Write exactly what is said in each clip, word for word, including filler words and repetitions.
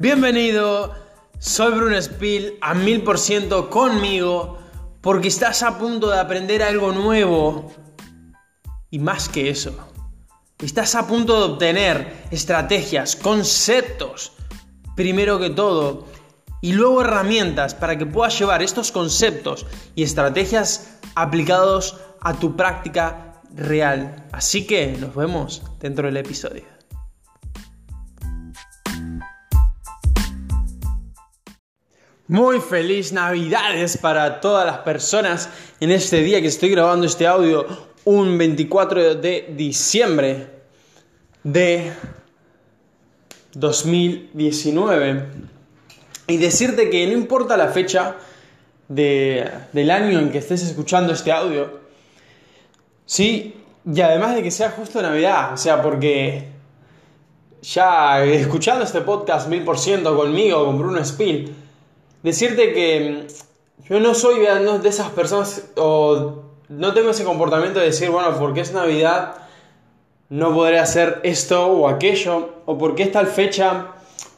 Bienvenido, soy Bruno Espil a mil por ciento conmigo, porque estás a punto de aprender algo nuevo y más que eso, estás a punto de obtener estrategias, conceptos, primero que todo, y luego herramientas para que puedas llevar estos conceptos y estrategias aplicados a tu práctica real. Así que nos vemos dentro del episodio. Muy feliz Navidades para todas las personas en este día que estoy grabando este audio, un veinticuatro de diciembre de dos mil diecinueve. Y decirte que no importa la fecha de, del año en que estés escuchando este audio, sí, y además de que sea justo Navidad, o sea, porque ya escuchando este podcast mil por ciento conmigo, con Bruno Espil, decirte que yo no soy de esas personas, o no tengo ese comportamiento de decir, bueno, porque es Navidad no podré hacer esto o aquello, o porque es tal fecha,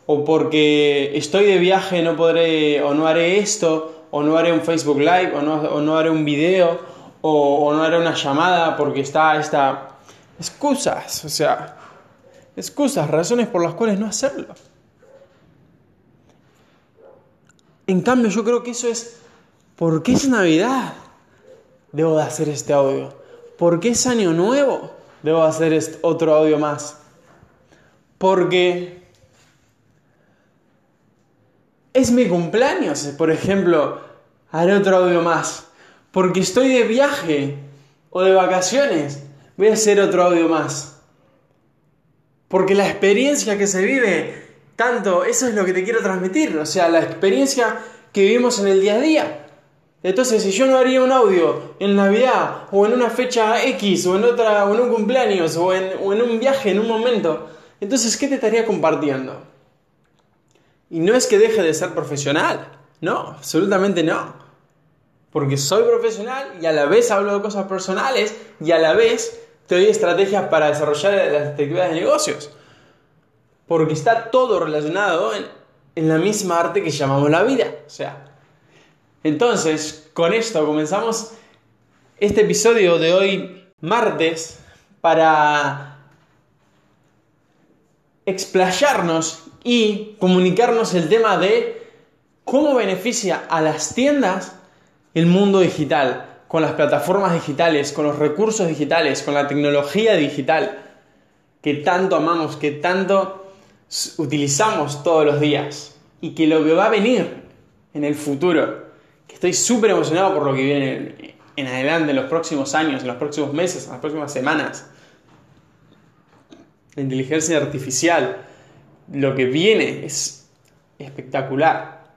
o porque estoy de viaje no podré, o no haré esto, o no haré un Facebook Live, o no, o no haré un video, o, o no haré una llamada, porque está esta... Excusas, o sea, excusas, razones por las cuales no hacerlo. En cambio, yo creo que eso es, ¿por qué es Navidad? Debo de hacer este audio. ¿Por qué es Año Nuevo? Debo de hacer este otro audio más. Porque es mi cumpleaños, por ejemplo, haré otro audio más. Porque estoy de viaje o de vacaciones, voy a hacer otro audio más. Porque la experiencia que se vive... Tanto, eso es lo que te quiero transmitir, o sea, la experiencia que vivimos en el día a día. Entonces, si yo no haría un audio en Navidad, o en una fecha X, o en otra, o en un cumpleaños, o en, o en un viaje, en un momento, entonces, ¿qué te estaría compartiendo? Y no es que deje de ser profesional, no, absolutamente no. Porque soy profesional y a la vez hablo de cosas personales y a la vez te doy estrategias para desarrollar las actividades de negocios. Porque está todo relacionado en, en la misma arte que llamamos la vida. O sea, entonces, con esto comenzamos este episodio de hoy, martes, para explayarnos y comunicarnos el tema de cómo beneficia a las tiendas el mundo digital, con las plataformas digitales, con los recursos digitales, con la tecnología digital que tanto amamos, que tanto... utilizamos todos los días, y que lo que va a venir en el futuro, que estoy súper emocionado por lo que viene en, en adelante, en los próximos años, en los próximos meses, en las próximas semanas, la inteligencia artificial, lo que viene es espectacular.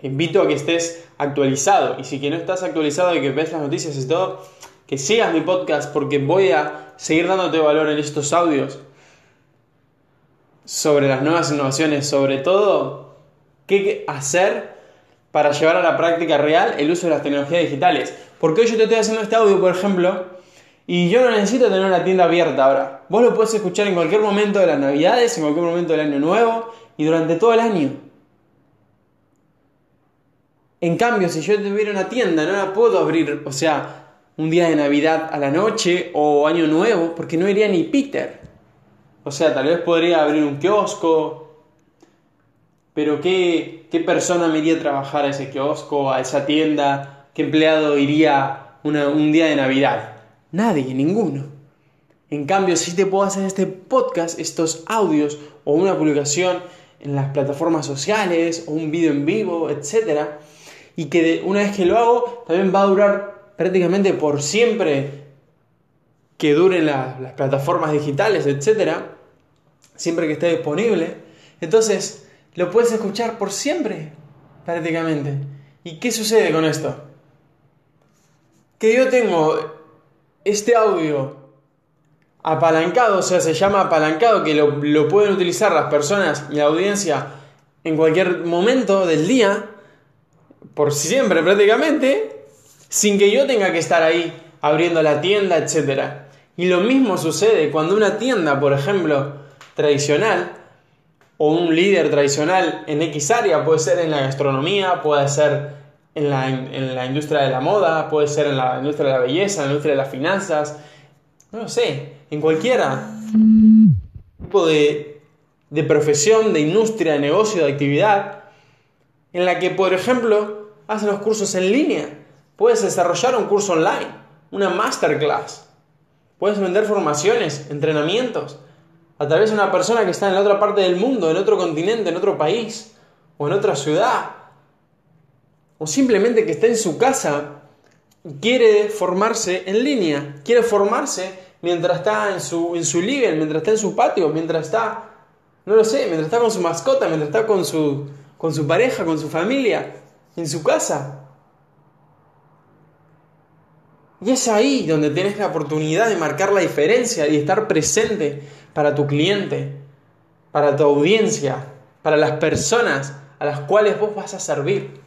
Te invito a que estés actualizado, y si que no estás actualizado y que ves las noticias y todo, que sigas mi podcast, porque voy a seguir dándote valor en estos audios sobre las nuevas innovaciones, sobre todo qué hacer para llevar a la práctica real el uso de las tecnologías digitales. Porque hoy yo te estoy haciendo este audio, por ejemplo, y yo no necesito tener una tienda abierta ahora. Vos lo podés escuchar en cualquier momento de las Navidades, en cualquier momento del Año Nuevo y durante todo el año. En cambio, si yo tuviera una tienda, no la puedo abrir, o sea, un día de Navidad a la noche o Año Nuevo, porque no iría ni Peter. O sea, tal vez podría abrir un kiosco, pero ¿qué, qué persona me iría a trabajar a ese kiosco, a esa tienda? ¿Qué empleado iría una, un día de Navidad? Nadie, ninguno. En cambio, si te puedo hacer este podcast, estos audios, o una publicación en las plataformas sociales, o un video en vivo, etcétera, y que de, una vez que lo hago, también va a durar prácticamente por siempre, que duren la, las plataformas digitales, etcétera, siempre que esté disponible. Entonces, lo puedes escuchar por siempre, prácticamente. ¿Y qué sucede con esto? Que yo tengo este audio apalancado, o sea, se llama apalancado, que lo, lo pueden utilizar las personas y la audiencia en cualquier momento del día, por siempre prácticamente, sin que yo tenga que estar ahí abriendo la tienda, etcétera. Y lo mismo sucede cuando una tienda, por ejemplo, tradicional, o un líder tradicional en X área, puede ser en la gastronomía, puede ser en la, en la industria de la moda, puede ser en la industria de la belleza, en la industria de las finanzas, no lo sé, en cualquiera tipo de, de profesión, de industria, de negocio, de actividad, en la que, por ejemplo, hacen los cursos en línea. Puedes desarrollar un curso online, una masterclass. Puedes vender formaciones, entrenamientos, a través de una persona que está en la otra parte del mundo, en otro continente, en otro país, o en otra ciudad, o simplemente que está en su casa y quiere formarse en línea, quiere formarse mientras está en su, en su living, mientras está en su patio, mientras está, no lo sé, mientras está con su mascota, mientras está con su, con su pareja, con su familia, en su casa. Y es ahí donde tienes la oportunidad de marcar la diferencia y estar presente para tu cliente, para tu audiencia, para las personas a las cuales vos vas a servir,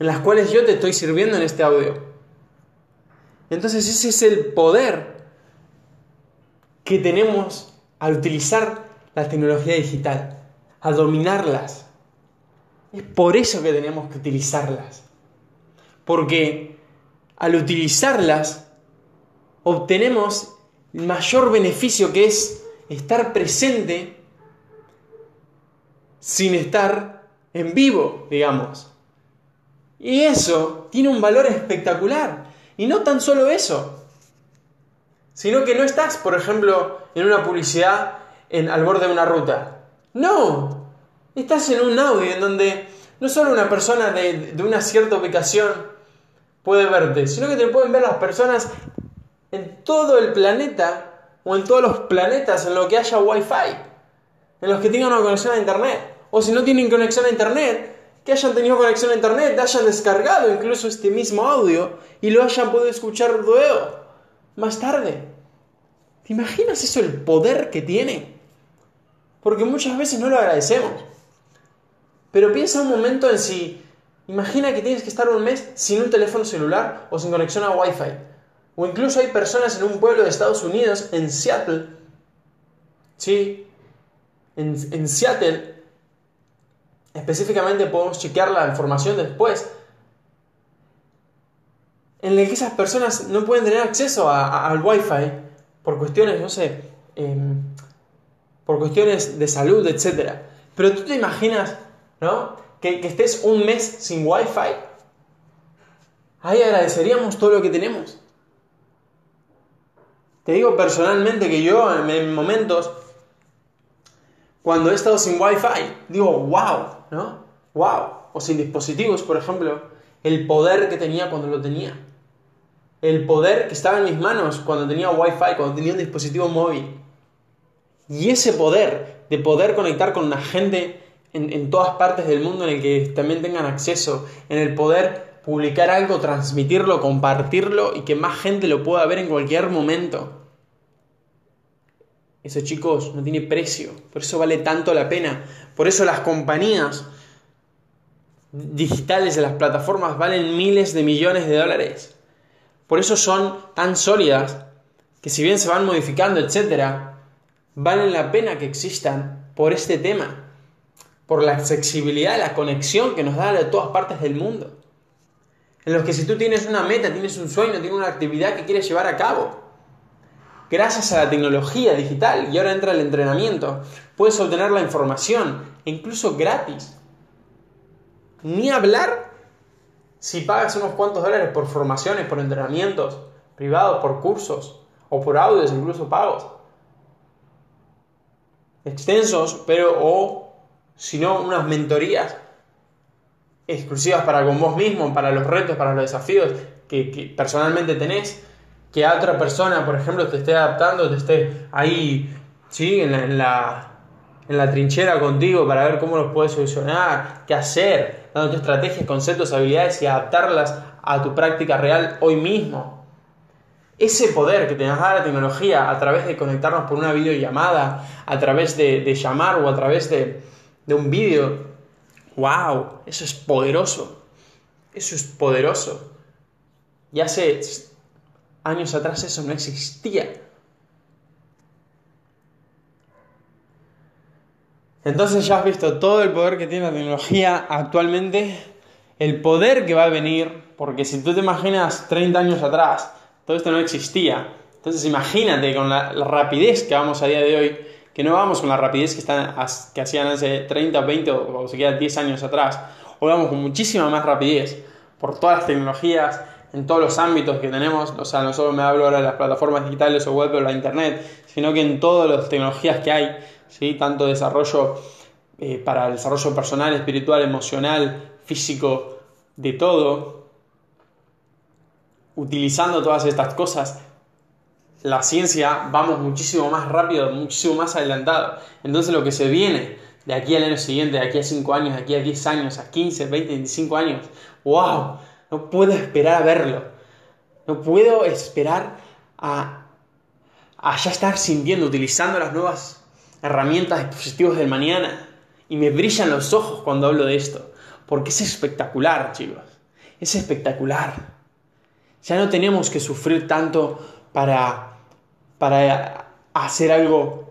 en las cuales yo te estoy sirviendo en este audio. Entonces ese es el poder que tenemos al utilizar la tecnología digital, al dominarlas. Es por eso que tenemos que utilizarlas, porque al utilizarlas obtenemos el mayor beneficio, que es estar presente sin estar en vivo, digamos. Y eso tiene un valor espectacular. Y no tan solo eso, sino que no estás, por ejemplo, en una publicidad en, al borde de una ruta. No, estás en un audio en donde no solo una persona de, de una cierta ubicación puede verte, sino que te pueden ver las personas en todo el planeta, o en todos los planetas en los que haya wifi, en los que tengan una conexión a internet, o si no tienen conexión a internet, que hayan tenido conexión a internet, hayan descargado incluso este mismo audio y lo hayan podido escuchar luego, más tarde. ¿Te imaginas eso, el poder que tiene? Porque muchas veces no lo agradecemos. Pero piensa un momento en si... Imagina que tienes que estar un mes sin un teléfono celular o sin conexión a Wi-Fi. O incluso hay personas en un pueblo de Estados Unidos, en Seattle, sí, en, en Seattle, específicamente podemos chequear la información después, en la que esas personas no pueden tener acceso a, a, al Wi-Fi por cuestiones, no sé, eh, por cuestiones de salud, etcétera. Pero tú te imaginas, ¿no?, Que, que estés un mes sin Wi-Fi. Ahí agradeceríamos todo lo que tenemos. Te digo personalmente que yo en, en momentos, cuando he estado sin Wi-Fi, digo, wow, ¿no? Wow. O sin dispositivos, por ejemplo, el poder que tenía cuando lo tenía. El poder que estaba en mis manos cuando tenía Wi-Fi, cuando tenía un dispositivo móvil. Y ese poder de poder conectar con la gente En, en todas partes del mundo, en el que también tengan acceso, en el poder publicar algo, transmitirlo, compartirlo y que más gente lo pueda ver en cualquier momento. Eso, chicos, no tiene precio. Por eso vale tanto la pena. Por eso las compañías digitales de las plataformas valen miles de millones de dólares. Por eso son tan sólidas que, si bien se van modificando, etcétera, valen la pena que existan por este tema, por la accesibilidad, la conexión que nos da de todas partes del mundo. En los que, si tú tienes una meta, tienes un sueño, tienes una actividad que quieres llevar a cabo, gracias a la tecnología digital, y ahora entra el entrenamiento, puedes obtener la información, incluso gratis. Ni hablar si pagas unos cuantos dólares por formaciones, por entrenamientos privados, por cursos, o por audios incluso pagos, extensos, pero o... sino unas mentorías exclusivas para con vos mismo, para los retos, para los desafíos que, que personalmente tenés, que a otra persona, por ejemplo, te esté adaptando, te esté ahí, ¿sí?, en la, en la, en la trinchera contigo para ver cómo los puedes solucionar, qué hacer, dándote estrategias, conceptos, habilidades y adaptarlas a tu práctica real hoy mismo. Ese poder que te da la tecnología a través de conectarnos por una videollamada, a través de, de llamar o a través de... de un vídeo, wow, eso es poderoso, eso es poderoso. Y hace años atrás eso no existía. Entonces ya has visto todo el poder que tiene la tecnología actualmente, el poder que va a venir, porque si tú te imaginas treinta años atrás, todo esto no existía. Entonces imagínate con la, la rapidez que vamos a día de hoy, que no vamos con la rapidez que, están, que hacían hace treinta, veinte o, o siquiera diez años atrás. Hoy vamos con muchísima más rapidez por todas las tecnologías, en todos los ámbitos que tenemos. O sea, no solo me hablo ahora de las plataformas digitales o web o la internet, sino que en todas las tecnologías que hay, ¿sí? Tanto desarrollo eh, para el desarrollo personal, espiritual, emocional, físico, de todo. Utilizando todas estas cosas, la ciencia, vamos muchísimo más rápido, muchísimo más adelantado. Entonces lo que se viene de aquí al año siguiente, de aquí a cinco años, de aquí a diez años, a quince, veinte, veinticinco años, ¡wow! No puedo esperar a verlo. No puedo esperar a, a ya estar sintiendo, utilizando las nuevas herramientas, dispositivos del mañana. Y me brillan los ojos cuando hablo de esto, porque es espectacular, chicos. Es espectacular. Ya no tenemos que sufrir tanto para... para hacer algo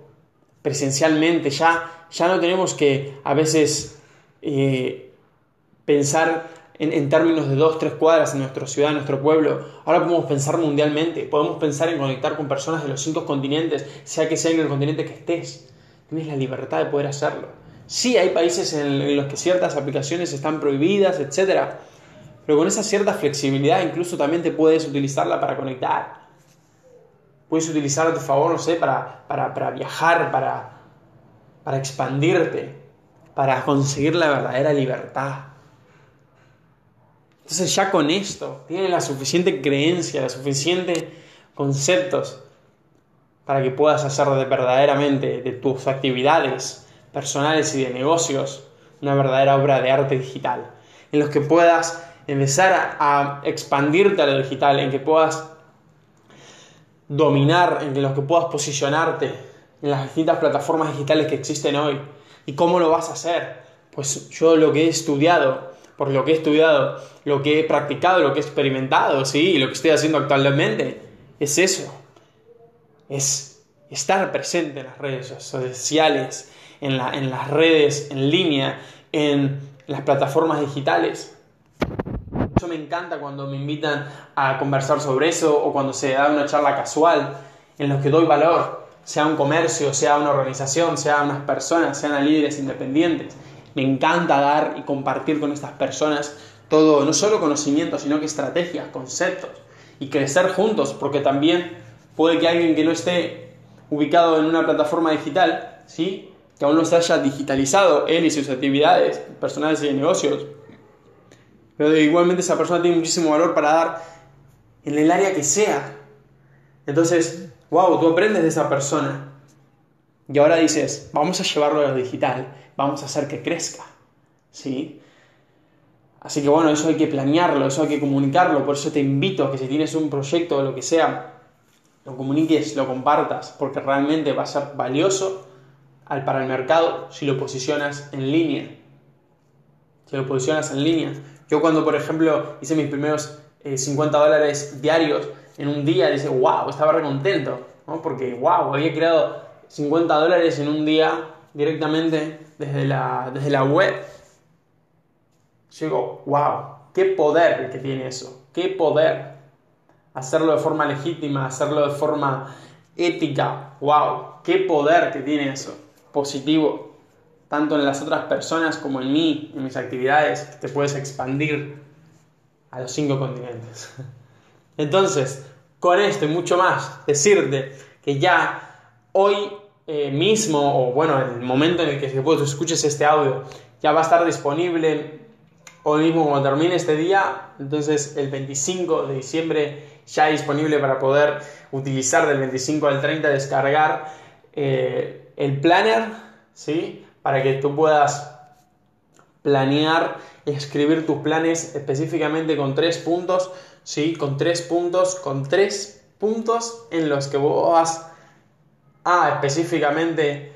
presencialmente, ya, ya no tenemos que a veces eh, pensar en, en términos de dos, tres cuadras en nuestra ciudad, en nuestro pueblo. Ahora podemos pensar mundialmente, podemos pensar en conectar con personas de los cinco continentes, sea que sea en el continente que estés. Tienes la libertad de poder hacerlo. Sí, hay países en, en los que ciertas aplicaciones están prohibidas, etcétera, pero con esa cierta flexibilidad incluso también te puedes utilizarla para conectar. Puedes utilizar a tu favor, no sé, para, para, para viajar, para, para expandirte, para conseguir la verdadera libertad. Entonces ya con esto tienes la suficiente creencia, los suficientes conceptos para que puedas hacer de, verdaderamente de tus actividades personales y de negocios una verdadera obra de arte digital, en los que puedas empezar a, a expandirte a lo digital, en que puedas dominar, en los que puedas posicionarte en las distintas plataformas digitales que existen hoy. ¿Y cómo lo vas a hacer? Pues yo lo que he estudiado, por lo que he estudiado, lo que he practicado, lo que he experimentado, ¿sí? Y lo que estoy haciendo actualmente es eso. Es estar presente en las redes sociales, en, la, en las redes en línea, en las plataformas digitales. Eso me encanta cuando me invitan a conversar sobre eso o cuando se da una charla casual en los que doy valor, sea un comercio, sea una organización, sea unas personas, sean líderes independientes. Me encanta dar y compartir con estas personas todo, no solo conocimiento, sino que estrategias, conceptos y crecer juntos, porque también puede que alguien que no esté ubicado en una plataforma digital, ¿sí? Que aún no se haya digitalizado él y sus actividades personales y de negocios, pero igualmente esa persona tiene muchísimo valor para dar en el área que sea. Entonces, wow, tú aprendes de esa persona. Y ahora dices, vamos a llevarlo a lo digital, vamos a hacer que crezca, ¿sí? Así que bueno, eso hay que planearlo, eso hay que comunicarlo. Por eso te invito a que si tienes un proyecto o lo que sea, lo comuniques, lo compartas, porque realmente va a ser valioso al, para el mercado si lo posicionas en línea. Si lo posicionas en línea. Yo cuando, por ejemplo, hice mis primeros eh, cincuenta dólares diarios en un día, dije, wow, estaba re contento, ¿no? Porque, wow, había creado cincuenta dólares en un día directamente desde la, desde la web. Yo digo, wow, qué poder que tiene eso, qué poder. Hacerlo de forma legítima, hacerlo de forma ética, wow, qué poder que tiene eso, positivo. Tanto en las otras personas como en mí, en mis actividades, te puedes expandir a los cinco continentes. Entonces, con esto y mucho más, decirte que ya hoy eh, mismo, o bueno, en el momento en el que después tú escuches este audio, ya va a estar disponible hoy mismo cuando termine este día. Entonces, el veinticinco de diciembre ya disponible para poder utilizar del veinticinco al treinta, descargar eh, el planner, ¿sí? Para que tú puedas planear, escribir tus planes específicamente con tres puntos, ¿sí? Con tres puntos, con tres puntos en los que vos vas a específicamente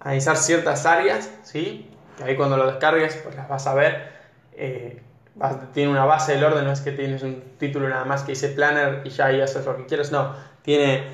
analizar ciertas áreas, ¿sí? Y ahí cuando lo descargues, pues las vas a ver. Eh, vas, tiene una base del orden, no es que tienes un título nada más que dice planner y ya ahí haces lo que quieres, no. Tiene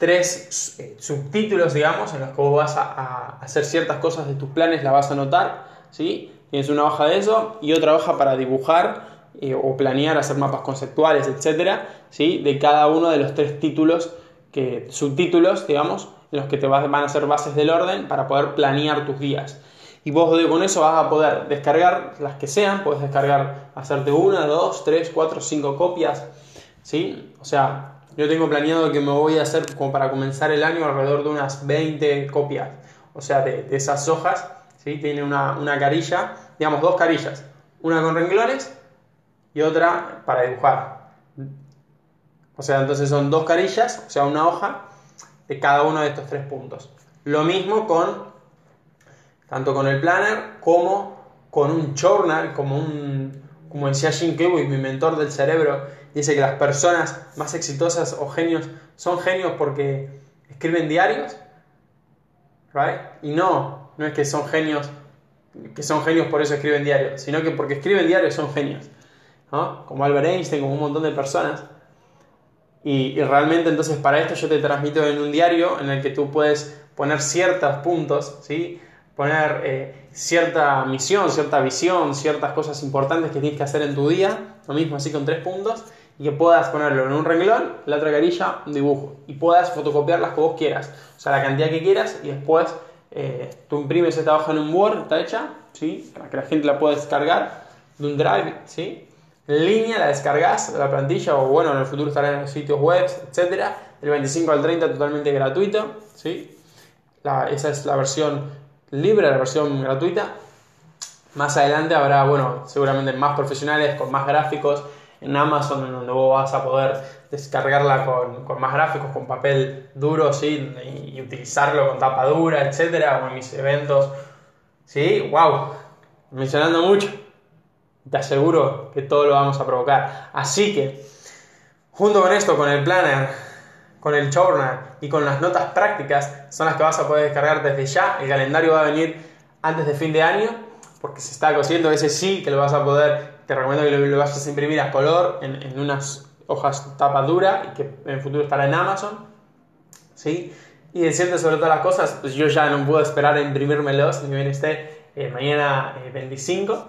tres eh, subtítulos, digamos, en los que vos vas a, a hacer ciertas cosas de tus planes, las vas a anotar, ¿sí? Tienes una hoja de eso y otra hoja para dibujar eh, o planear, hacer mapas conceptuales, etcétera, ¿sí? De cada uno de los tres títulos, que, subtítulos, digamos, en los que te vas, van a hacer bases del orden para poder planear tus días. Y vos con eso vas a poder descargar las que sean, puedes descargar, hacerte una, dos, tres, cuatro, cinco copias, ¿sí? O sea, yo tengo planeado que me voy a hacer, como para comenzar el año, alrededor de unas veinte copias, o sea, de, de esas hojas, ¿sí? Tiene una, una carilla, digamos dos carillas, una con renglones y otra para dibujar. O sea, entonces son dos carillas, o sea, una hoja de cada uno de estos tres puntos. Lo mismo con, tanto con el planner como con un journal, como un, como decía Jim Kwik, mi mentor del cerebro, dice que las personas más exitosas o genios son genios porque escriben diarios, right? Y no, no es que son genios, que son genios por eso escriben diarios, sino que porque escriben diarios son genios, ¿no? Como Albert Einstein, como un montón de personas. Y, y realmente entonces para esto yo te transmito en un diario en el que tú puedes poner ciertos puntos, ¿sí? Poner eh, cierta misión, cierta visión, ciertas cosas importantes que tienes que hacer en tu día, lo mismo así con tres puntos, y que puedas ponerlo en un renglón, la otra carilla, un dibujo, y puedas fotocopiar las que vos quieras, o sea, la cantidad que quieras, y después eh, tú imprimes esta hoja en un Word, está hecha, ¿sí? Para que la gente la pueda descargar de un Drive, ¿sí? En línea la descargas, la plantilla, o bueno, en el futuro estará en los sitios web, etcétera, del veinticinco al treinta totalmente gratuito, ¿sí? La, esa es la versión libre, la versión gratuita. Más adelante habrá, bueno, seguramente más profesionales con más gráficos en Amazon, en donde vos vas a poder descargarla con, con más gráficos, con papel duro, ¿sí? Y, y utilizarlo con tapa dura, etcétera, o en mis eventos, ¿sí? ¡Wow! Mencionando mucho, te aseguro que todo lo vamos a provocar. Así que, junto con esto, con el planner, con el journal y con las notas prácticas, son las que vas a poder descargar desde ya. El calendario va a venir antes de fin de año, porque se está cosiendo, ese sí que lo vas a poder, te recomiendo que lo, lo vayas a imprimir a color en, en unas hojas tapa dura, y que en el futuro estará en Amazon, ¿sí? Y decirte sobre todas las cosas, pues yo ya no puedo esperar a imprimírmelos, ni bien esté eh, mañana eh, veinticinco,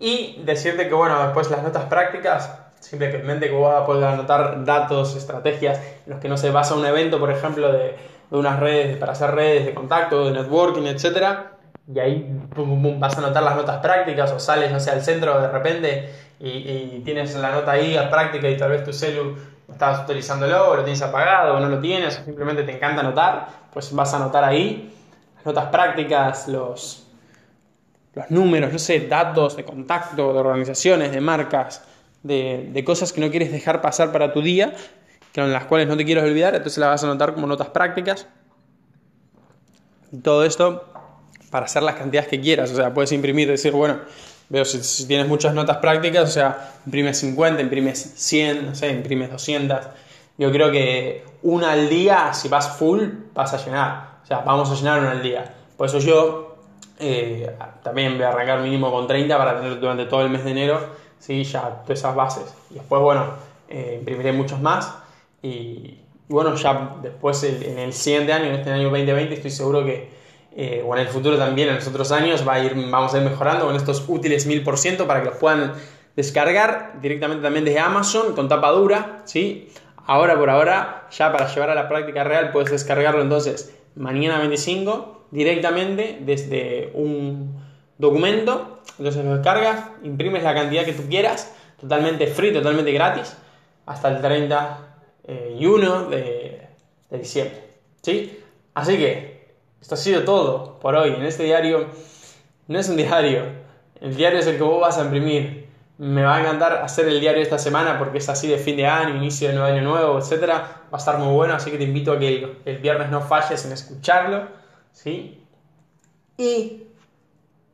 y decirte que bueno, después las notas prácticas, simplemente que vos vas a poder anotar datos, estrategias en los que no se basa un evento, por ejemplo, de, de unas redes, para hacer redes de contacto, de networking, etcétera. Y ahí pum, pum, vas a anotar las notas prácticas, o sales, no sé, al centro de repente y, y tienes la nota ahí a práctica, y tal vez tu celu estás utilizándolo, o lo tienes apagado, o no lo tienes, o simplemente te encanta anotar, pues vas a anotar ahí las notas prácticas, los, los números, no sé, datos de contacto, de organizaciones, de marcas, De, de cosas que no quieres dejar pasar para tu día, con las cuales no te quieres olvidar, entonces las vas a anotar como notas prácticas. Y todo esto para hacer las cantidades que quieras, o sea, puedes imprimir, decir, bueno, veo si, si tienes muchas notas prácticas, o sea, imprimes cincuenta, imprimes cien, no sé, imprimes doscientas. Yo creo que una al día, si vas full, vas a llenar, o sea, vamos a llenar una al día. Por eso yo eh, también voy a arrancar mínimo con treinta para tener durante todo el mes de enero, sí, ya todas esas bases. Y después, bueno, eh, imprimiré muchos más. Y, y bueno, ya después el, en el siguiente año, en este año veinte veinte, estoy seguro que, eh, o en el futuro también, en los otros años, va a ir, vamos a ir mejorando con estos útiles mil por ciento para que los puedan descargar directamente también desde Amazon con tapa dura, ¿sí? Ahora por ahora, ya para llevar a la práctica real, puedes descargarlo entonces mañana veinticinco directamente desde un documento, entonces lo descargas, imprimes la cantidad que tú quieras, totalmente free, totalmente gratis, hasta el treinta y uno de, de diciembre, ¿sí? Así que esto ha sido todo por hoy en este diario. No es un diario, el diario es el que vos vas a imprimir. Me va a encantar hacer el diario esta semana porque es así de fin de año, inicio de nuevo año nuevo, etcétera. Va a estar muy bueno, así que te invito a que el, el viernes no falles en escucharlo, ¿sí? Y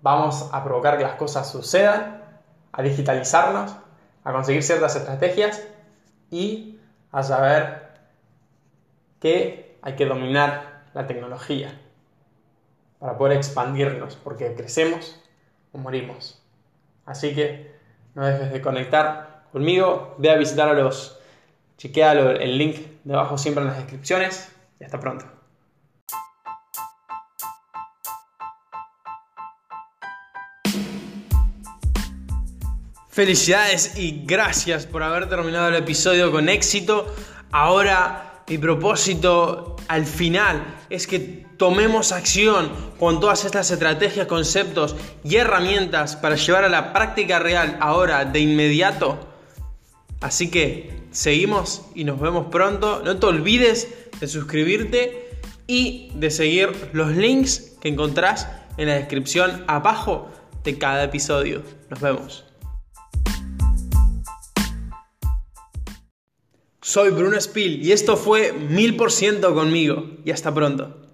vamos a provocar que las cosas sucedan, a digitalizarnos, a conseguir ciertas estrategias y a saber que hay que dominar la tecnología para poder expandirnos, porque crecemos o morimos. Así que no dejes de conectar conmigo, ve a visitar a los, chequea el link debajo siempre en las descripciones. y hasta pronto. Felicidades y gracias por haber terminado el episodio con éxito. Ahora mi propósito al final es que tomemos acción con todas estas estrategias, conceptos y herramientas para llevar a la práctica real ahora, de inmediato. Así que seguimos y nos vemos pronto. No te olvides de suscribirte y de seguir los links que encontrás en la descripción abajo de cada episodio. Nos vemos. Soy Bruno Espil y esto fue mil por ciento conmigo. Y hasta pronto.